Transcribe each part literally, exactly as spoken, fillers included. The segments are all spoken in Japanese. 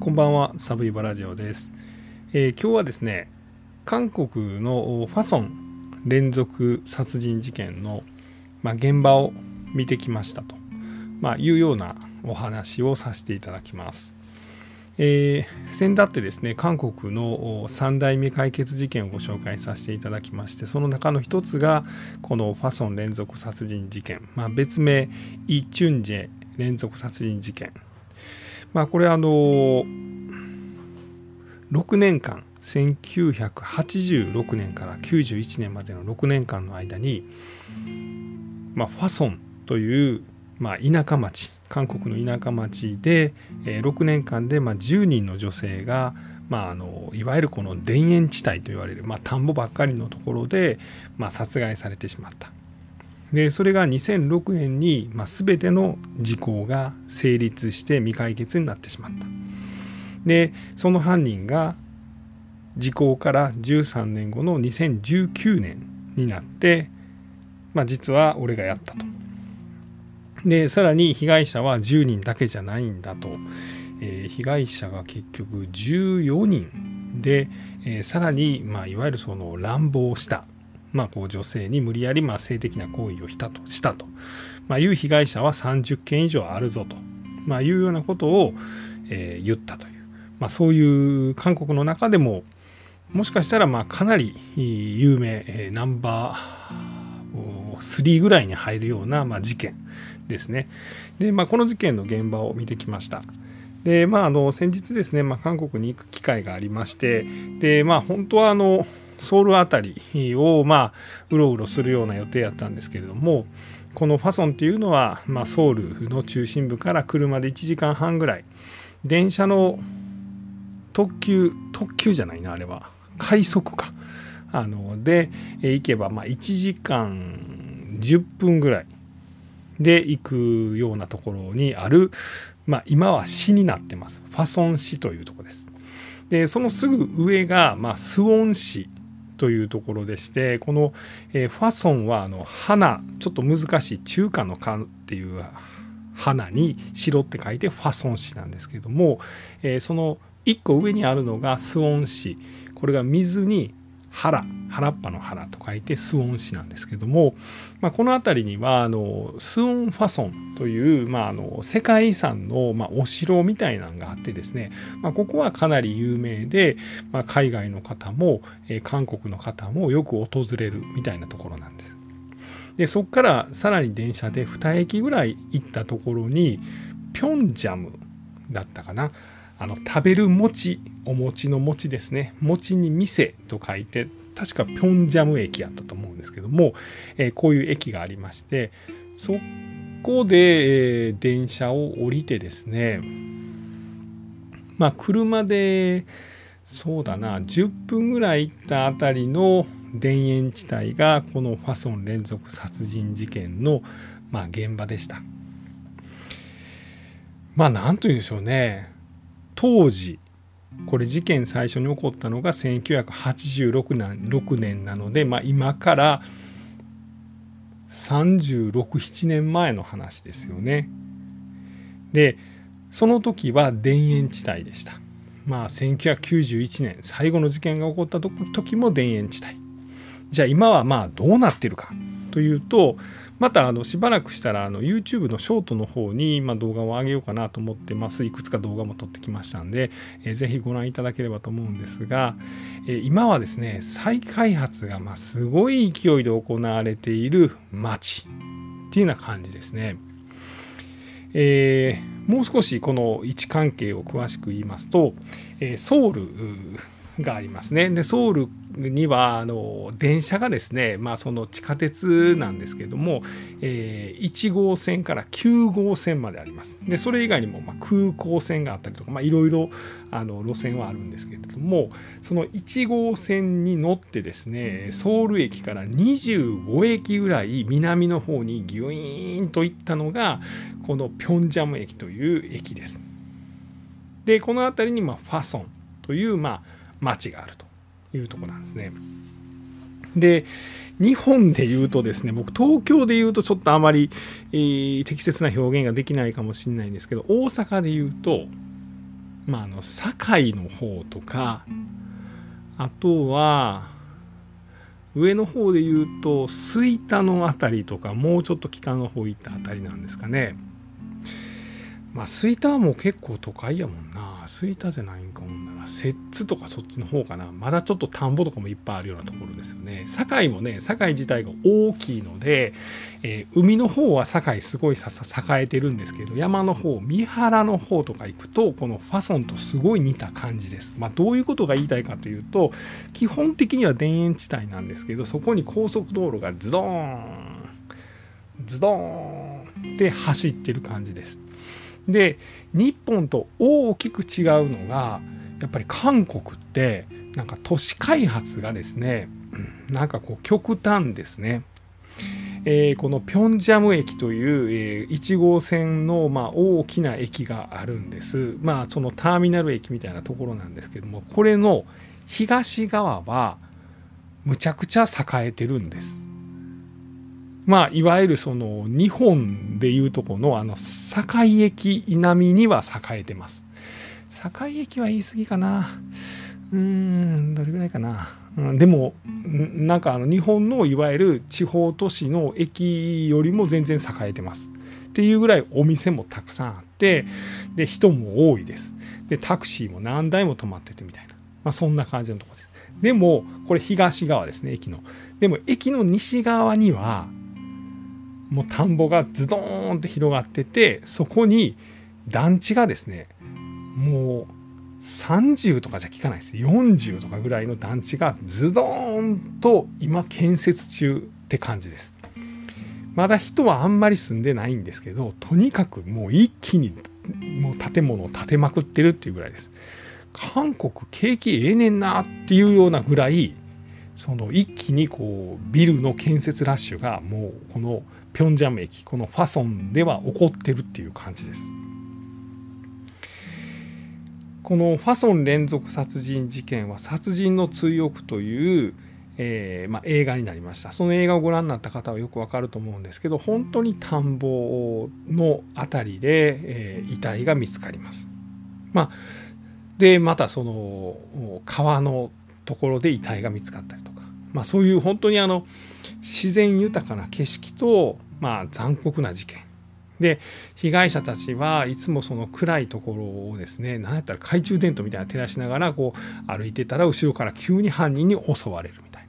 こんばんは、サブイバラジオです。えー、今日はですね、韓国のファソン連続殺人事件の、まあ、現場を見てきましたと、まあ、いうようなお話をさせていただきます。えー、先だってですね、韓国のさん代目解決事件をご紹介させていただきまして、その中の一つがこのファソン連続殺人事件、まあ、別名イ・チュンジェ連続殺人事件、まあ、これあのろくねんかん、せんきゅうひゃくはちじゅうろくねんからきゅうじゅういちねんまでのろくねんかんの間に、まあ、ファソンという、まあ、田舎町、韓国の田舎町でろくねんかんでじゅうにんの女性が、まあ、あのいわゆるこの田園地帯と言われる、まあ、田んぼばっかりのところで、まあ、殺害されてしまった。でそれがにせんろくねんに、まあ、全ての時効が成立して未解決になってしまった。でその犯人が時効からじゅうさんねんごのにせんじゅうきゅうねんになって、まあ、実は俺がやったと。でさらに被害者はじゅうにんだけじゃないんだと、えー、被害者が結局じゅうよにんで、えー、さらに、まあ、いわゆるその乱暴した、まあ、こう女性に無理やりまあ性的な行為をしたと、したと、まあ、いう被害者はさんじゅっけん以上あるぞと、まあ、いうようなことを、えー、言ったという、まあ、そういう韓国の中でももしかしたらまあかなり有名、えー、ナンバーさんぐらいに入るような、まあ、事件ですね。で、まあ、この事件の現場を見てきました。で、まあ、あの先日ですね、まあ、韓国に行く機会がありまして、で、まあ、本当はあのソウルあたりを、まあ、うろうろするような予定やったんですけれども、このファソンっていうのは、まあ、ソウルの中心部から車でいちじかんはんぐらい、電車の特急特急じゃないな、あれは快速か、あので行けばまあいちじかんじゅっぷんぐらいで行くようなところにある、まあ、今は市になってます、ファソン市というところです。でそのすぐ上が、まあ、スウォン市というところでして、この、えー、ファソンはあの花、ちょっと難しい中華の花っていう花に白って書いてファソン市なんですけれども、えー、そのいっこ上にあるのがスウォン市、これが水に原、原っぱの原と書いてスウォン市なんですけども、まあ、この辺りにはあのスウォンファソンという、まあ、あの世界遺産の、まあ、お城みたいなのがあってですね、まあ、ここはかなり有名で、まあ、海外の方も、えー、韓国の方もよく訪れるみたいなところなんです。でそこからさらに電車でにえきぐらい行ったところにピョンジャムだったかな、あの食べる餅、お餅の餅ですね、餅に店と書いて確かピョンジャム駅やったと思うんですけども、えー、こういう駅がありまして、そこで、えー、電車を降りてですね、まあ車でそうだなじゅっぷんぐらい行ったあたりの田園地帯がこのファソン連続殺人事件の、まあ、現場でした。まあなんというんでしょうね、当時これ事件最初に起こったのがせんきゅうひゃくはちじゅうろくねんなので、まあ、今からさんじゅうろく、ななねんまえの話ですよね。でその時は田園地帯でした。まあせんきゅうひゃくきゅうじゅういちねん最後の事件が起こった時も田園地帯。じゃあ今はまあどうなってるかというと、またあのしばらくしたらあの YouTube のショートの方にまあ動画を上げようかなと思ってます。いくつか動画も撮ってきましたんで、えー、ぜひご覧いただければと思うんですが、えー、今はですね、再開発がまあすごい勢いで行われている町っていうような感じですね。えー、もう少しこの位置関係を詳しく言いますと、えー、ソウルがありますね。でソウルにはあの電車がですね、まあ、その地下鉄なんですけども、えー、いちごうせんからきゅうごうせんまであります。でそれ以外にもまあ空港線があったりとか、いろいろ路線はあるんですけれども、そのいちごうせんに乗ってですね、ソウル駅からにじゅうごえきぐらい南の方にギュイーンと行ったのがこのピョンジャム駅という駅です。でこの辺りにまあファソンというまあ町があるというところなんですね。で日本で言うとですね、僕東京で言うとちょっとあまり、えー、適切な表現ができないかもしれないんですけど、大阪で言うとまあ、あの堺の方とか、あとは上の方で言うと吹田の辺りとか、もうちょっと北の方行った辺りなんですかね。まあ吹田はもう結構都会やもんな。吹田じゃないんかもんなら摂津とかそっちの方かな。まだちょっと田んぼとかもいっぱいあるようなところですよね。堺もね、堺自体が大きいので、えー、海の方は堺すごいささ栄えてるんですけど、山の方三原の方とか行くとこのファソンとすごい似た感じです。まあどういうことが言いたいかというと、基本的には田園地帯なんですけど、そこに高速道路がズドーンズドーンって走ってる感じです。で、日本と大きく違うのが、やっぱり韓国ってなんか都市開発がですね、なんかこう極端ですね。えー、このピョンジャム駅という、えー、いちごうせんのまあ大きな駅があるんです。まあそのターミナル駅みたいなところなんですけども、これの東側はむちゃくちゃ栄えてるんです。まあ、いわゆるその日本でいうとこのあの堺駅並みには栄えてます。堺駅は言い過ぎかな。うーん、どれぐらいかな。うん、でもなんかあの日本のいわゆる地方都市の駅よりも全然栄えてます。っていうぐらいお店もたくさんあって、で人も多いです。でタクシーも何台も止まっててみたいな、まあ、そんな感じのとこです。でもこれ東側ですね、駅の。でも駅の西側にはもう田んぼがズドーンって広がってて、そこに団地がですね、もうさんじゅうとかじゃ効かないです。よんじゅうとかぐらいの団地がズドーンと今建設中って感じです。まだ人はあんまり住んでないんですけど、とにかくもう一気にもう建物を建てまくってるっていうぐらいです。韓国景気ええねんなっていうようなぐらい、その一気にこうビルの建設ラッシュがもうこのピョンジャム駅、このファソンでは起こってるっていう感じです。このファソン連続殺人事件は殺人の追憶という、えーまあ、映画になりました。その映画をご覧になった方はよくわかると思うんですけど、本当に田んぼのあたりで、えー、遺体が見つかります。まあ、でまたその川のところで遺体が見つかったりとか、まあ、そういう本当にあの自然豊かな景色と、まあ、残酷な事件で、被害者たちはいつもその暗いところをですね、何やったら懐中電灯みたいな照らしながらこう歩いてたら、後ろから急に犯人に襲われるみたいな、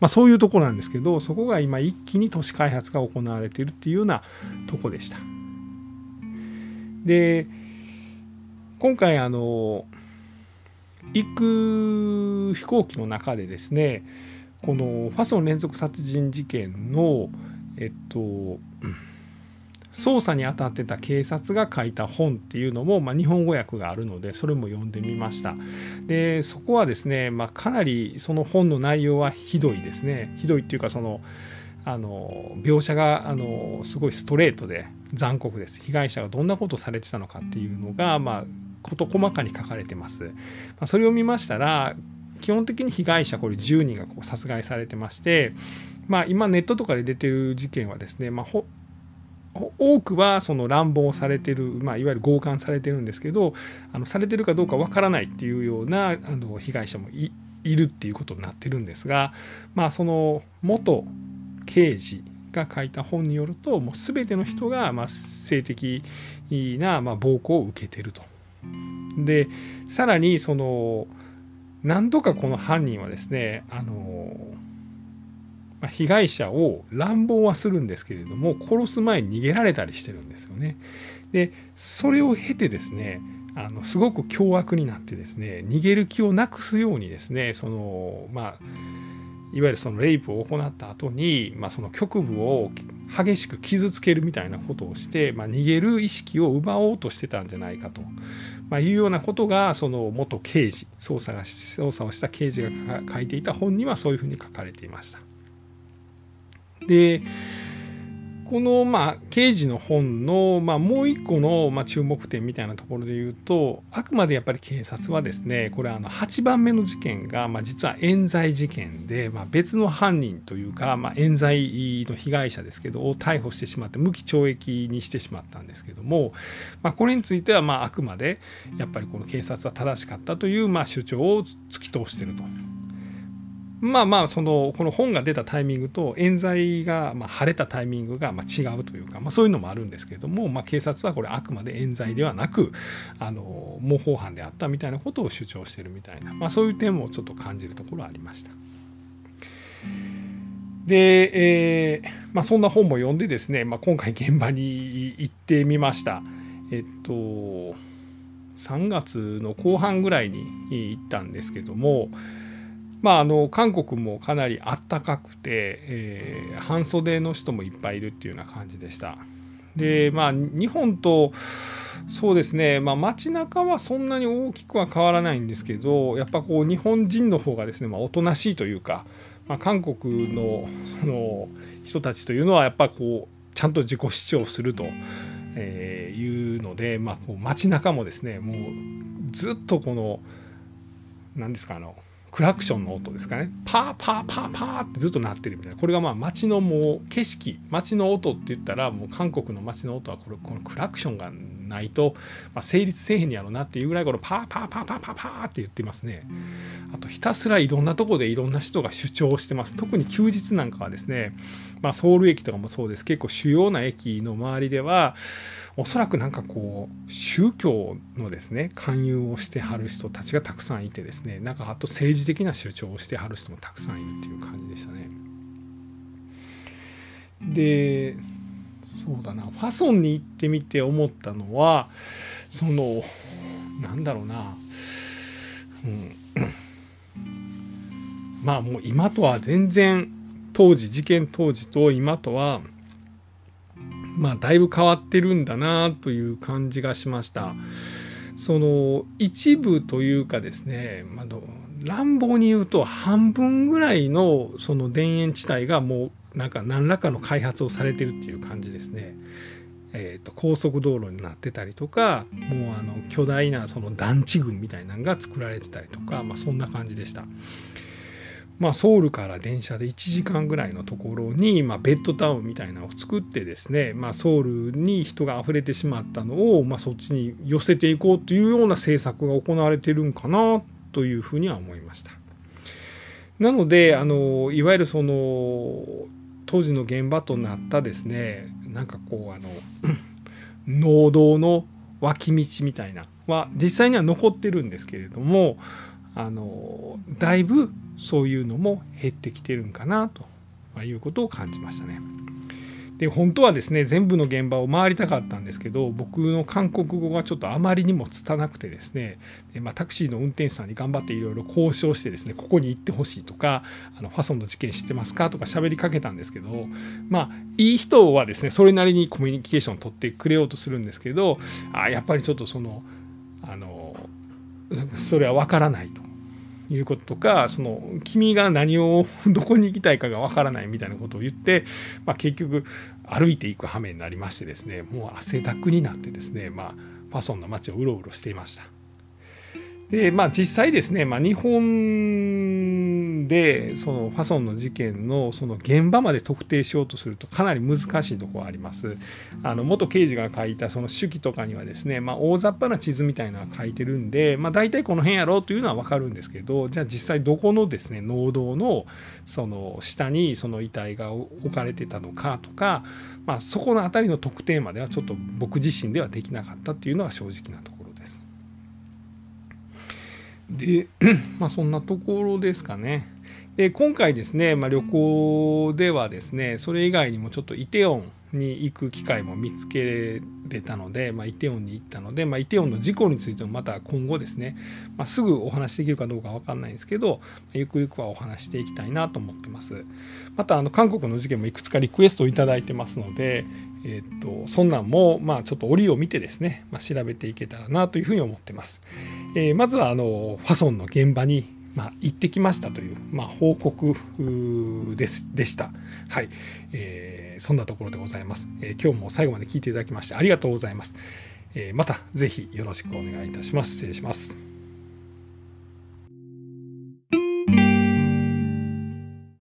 まあ、そういうところなんですけど、そこが今一気に都市開発が行われているっていうようなとこでした。で今回あの行く飛行機の中でですね、このファソン連続殺人事件の、えっと、捜査に当たってた警察が書いた本っていうのも、まあ、日本語訳があるのでそれも読んでみました。でそこはですね、まあ、かなりその本の内容はひどいですね。ひどいっていうか、そのあの描写があのすごいストレートで残酷です。被害者がどんなことをされてたのかっていうのが、まあ事細かに書かれてます。それを見ましたら、基本的に被害者これじゅうにんがこう殺害されてまして、まあ、今ネットとかで出てる事件はですね、まあ、ほ多くはその乱暴されてる、まあ、いわゆる強姦されてるんですけど、あのされてるかどうかわからないっていうようなあの被害者も い, いるっていうことになってるんですが、まあ、その元刑事が書いた本によると、もう全ての人がまあ性的なまあ暴行を受けてると。でさらにその何度かこの犯人はですね、あの被害者を乱暴はするんですけれども、殺す前に逃げられたりしてるんですよね。でそれを経てですね、あのすごく凶悪になってですね、逃げる気をなくすようにですね、そのまあいわゆるそのレイプを行った後に、まあ、その局部を激しく傷つけるみたいなことをして、まあ、逃げる意識を奪おうとしてたんじゃないかと、まあ、いうようなことがその元刑事捜査が捜査をした刑事が書いていた本にはそういうふうに書かれていました。でこのまあ刑事の本のまあもう一個のまあ注目点みたいなところで言うと、あくまでやっぱり警察はですね、これあのはちばんめの事件がまあ実は冤罪事件で、まあ別の犯人というか、まあ冤罪の被害者ですけどを逮捕してしまって無期懲役にしてしまったんですけども、まあこれについてはまああくまでやっぱりこの警察は正しかったというまあ主張を突き通していると。まあまあそのこの本が出たタイミングと冤罪がまあ晴れたタイミングがまあ違うというか、まあそういうのもあるんですけれども、まあ警察はこれあくまで冤罪ではなくあの模倣犯であったみたいなことを主張しているみたいな、まあそういう点もちょっと感じるところはありました。で、えーまあ、そんな本も読んでですね、まあ、今回現場に行ってみました。えっとさんがつの後半ぐらいに行ったんですけども。まあ、あの韓国もかなりあったかくて、えー、半袖の人もいっぱいいるっていうような感じでした。で、まあ、日本とそうですね、まあ、街中はそんなに大きくは変わらないんですけど、やっぱこう日本人の方がですね、まあ、おとなしいというか、まあ、韓国のその人たちというのはやっぱこうちゃんと自己主張すると、えー、いうので、まあ、こう街中もですね、もうずっとこの何ですかあのクラクションの音ですかね、パーパーパーパーってずっと鳴ってるみたいな、これがまあ街のもう景色、街の音って言ったらもう韓国の街の音はこれこのクラクションがないと、まあ、成立せえへんやろなっていうぐらいこのパーパーパーパーパーパーって言ってますね。あとひたすらいろんなとこでいろんな人が主張してます。特に休日なんかはですね、まあ、ソウル駅とかもそうです。結構主要な駅の周りではおそらくなんかこう宗教のですね勧誘をしてはる人たちがたくさんいてですね、なんかあと政治的な主張をしてはる人もたくさんいるっていう感じでしたね。で、そうだな、ファソンに行ってみて思ったのはそのなんだろうな、うん、まあもう今とは全然当時事件当時と今とはまあ、だいぶ変わってるんだなという感じがしました。その一部というかですね、まあ、乱暴に言うと半分ぐらいのその田園地帯がもうなんか何らかの開発をされてるっていう感じですね。えーと、高速道路になってたりとか、もうあの巨大なその団地群みたいなのが作られてたりとか、まあ、そんな感じでした。まあ、ソウルから電車でいちじかんぐらいのところに、まあ、ベッドタウンみたいなのを作ってですね、まあ、ソウルに人があふれてしまったのを、まあ、そっちに寄せていこうというような政策が行われてるんかなというふうには思いました。なのであのいわゆるその当時の現場となったですね、なんかこうあの農道の脇道みたいなは実際には残ってるんですけれども、あのだいぶそういうのも減ってきてるんかなということを感じましたね。で、本当はですね全部の現場を回りたかったんですけど、僕の韓国語がちょっとあまりにも拙くてですね、で、まあ、タクシーの運転手さんに頑張っていろいろ交渉してですね、ここに行ってほしいとか、あのファソンの事件知ってますかとか喋りかけたんですけど、まあいい人はですねそれなりにコミュニケーション取ってくれようとするんですけど、あやっぱりちょっとそのあのそれは分からないということとか、その君が何をどこに行きたいかが分からないみたいなことを言って、まあ、結局歩いていく羽目になりましてですね、もう汗だくになってですね、まあ、ファソンの街をうろうろしていました。で、まあ、実際ですね、まあ、日本でそのファソンの事件のその現場まで特定しようとするとかなり難しいところはあります。あの元刑事が書いたその手記とかにはですね、まあ、大雑把な地図みたいなのが書いてるんで、まあ、大体この辺やろうというのは分かるんですけど、じゃあ実際どこのですね農道のその下にその遺体が置かれてたのかとか、まあ、そこの辺りの特定まではちょっと僕自身ではできなかったっていうのが正直なところ。で、まあ、そんなところですかね。で、今回ですね、まあ、旅行ではですね、それ以外にもちょっとイテウォンに行く機会も見つけれたので、まあ、イテウォンに行ったので、まあ、イテウォンの事故についてもまた今後ですね、まあ、すぐお話しできるかどうか分かんないんですけど、ゆくゆくはお話していきたいなと思ってます。またあの韓国の事件もいくつかリクエストをいただいてますので、えっとそんなんもまあちょっと折を見てですね、まあ、調べていけたらなというふうに思ってます。えー、まずはあのファソンの現場に、まあ、行ってきましたという、まあ、報告 で, でした。はい、えーそんなところでございます。えー、今日も最後まで聞いていただきましてありがとうございます。えー、またぜひよろしくお願いいたします。失礼します。